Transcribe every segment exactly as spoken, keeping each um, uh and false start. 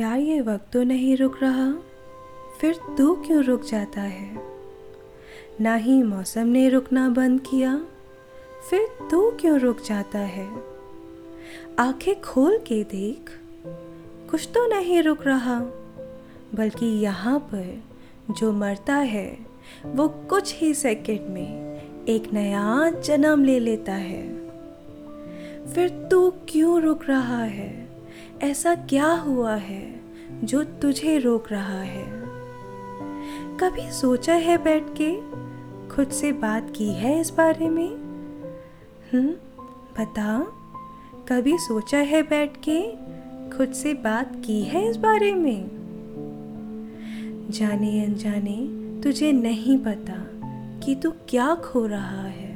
यार ये वक्त तो नहीं रुक रहा, फिर तू क्यों रुक जाता है। ना ही मौसम ने रुकना बंद किया, फिर तू क्यों रुक जाता है। आंखें खोल के देख, कुछ तो नहीं रुक रहा, बल्कि यहाँ पर जो मरता है वो कुछ ही सेकंड में एक नया जन्म ले लेता है। फिर तू क्यों रुक रहा है, ऐसा क्या हुआ है जो तुझे रोक रहा है। कभी सोचा है बैठ के, खुद से बात की है इस बारे में। हम्म, बता, कभी सोचा है बैठ के, खुद से बात की है इस बारे में। जाने अनजाने तुझे नहीं पता कि तू क्या खो रहा है।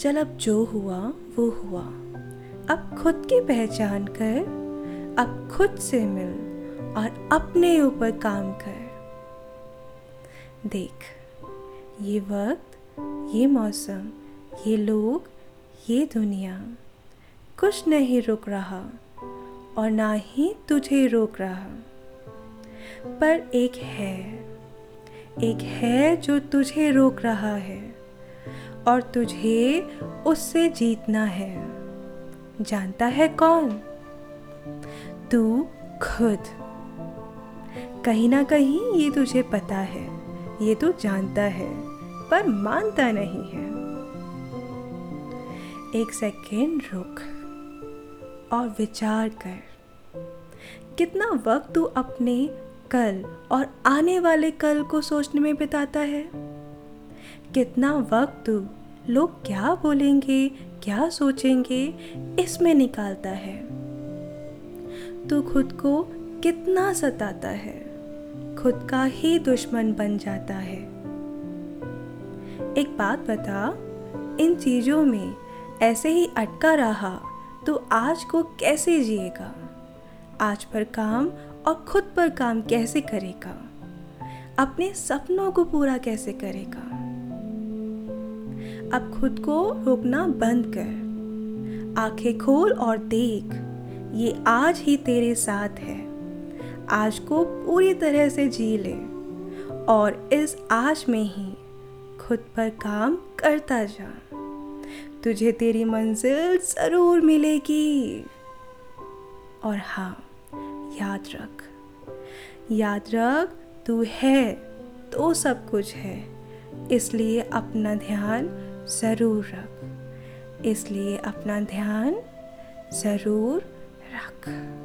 चल अब जो हुआ वो हुआ, अब खुद की पहचान कर, अब खुद से मिल और अपने ऊपर काम कर। देख, ये वक्त, ये मौसम, ये लोग, ये दुनिया कुछ नहीं रुक रहा और ना ही तुझे रोक रहा। पर एक है, एक है जो तुझे रोक रहा है और तुझे उससे जीतना है। जानता है कौन? तू खुद। कहीं ना कहीं ये तुझे पता है, ये तू जानता है, पर मानता नहीं है। एक सेकेंड रुक और विचार कर, कितना वक्त तू अपने कल और आने वाले कल को सोचने में बिताता है। कितना वक्त तू लोग क्या बोलेंगे, क्या सोचेंगे, इसमें निकालता है। तू खुद को कितना सताता है, खुद का ही दुश्मन बन जाता है। एक बात बता, इन चीज़ों में ऐसे ही अटका रहा तो आज को कैसे जिएगा। आज पर काम और खुद पर काम कैसे करेगा, अपने सपनों को पूरा कैसे करेगा। अब खुद को रोकना बंद कर, आंखें खोल और देख, ये आज ही तेरे साथ है। आज को पूरी तरह से जी ले और इस आज में ही खुद पर काम करता जा। तुझे तेरी मंजिल ज़रूर मिलेगी। और हाँ, याद रख, याद रख तू है तो सब कुछ है। इसलिए अपना ध्यान ज़रूर रख, इसलिए अपना ध्यान ज़रूर रख।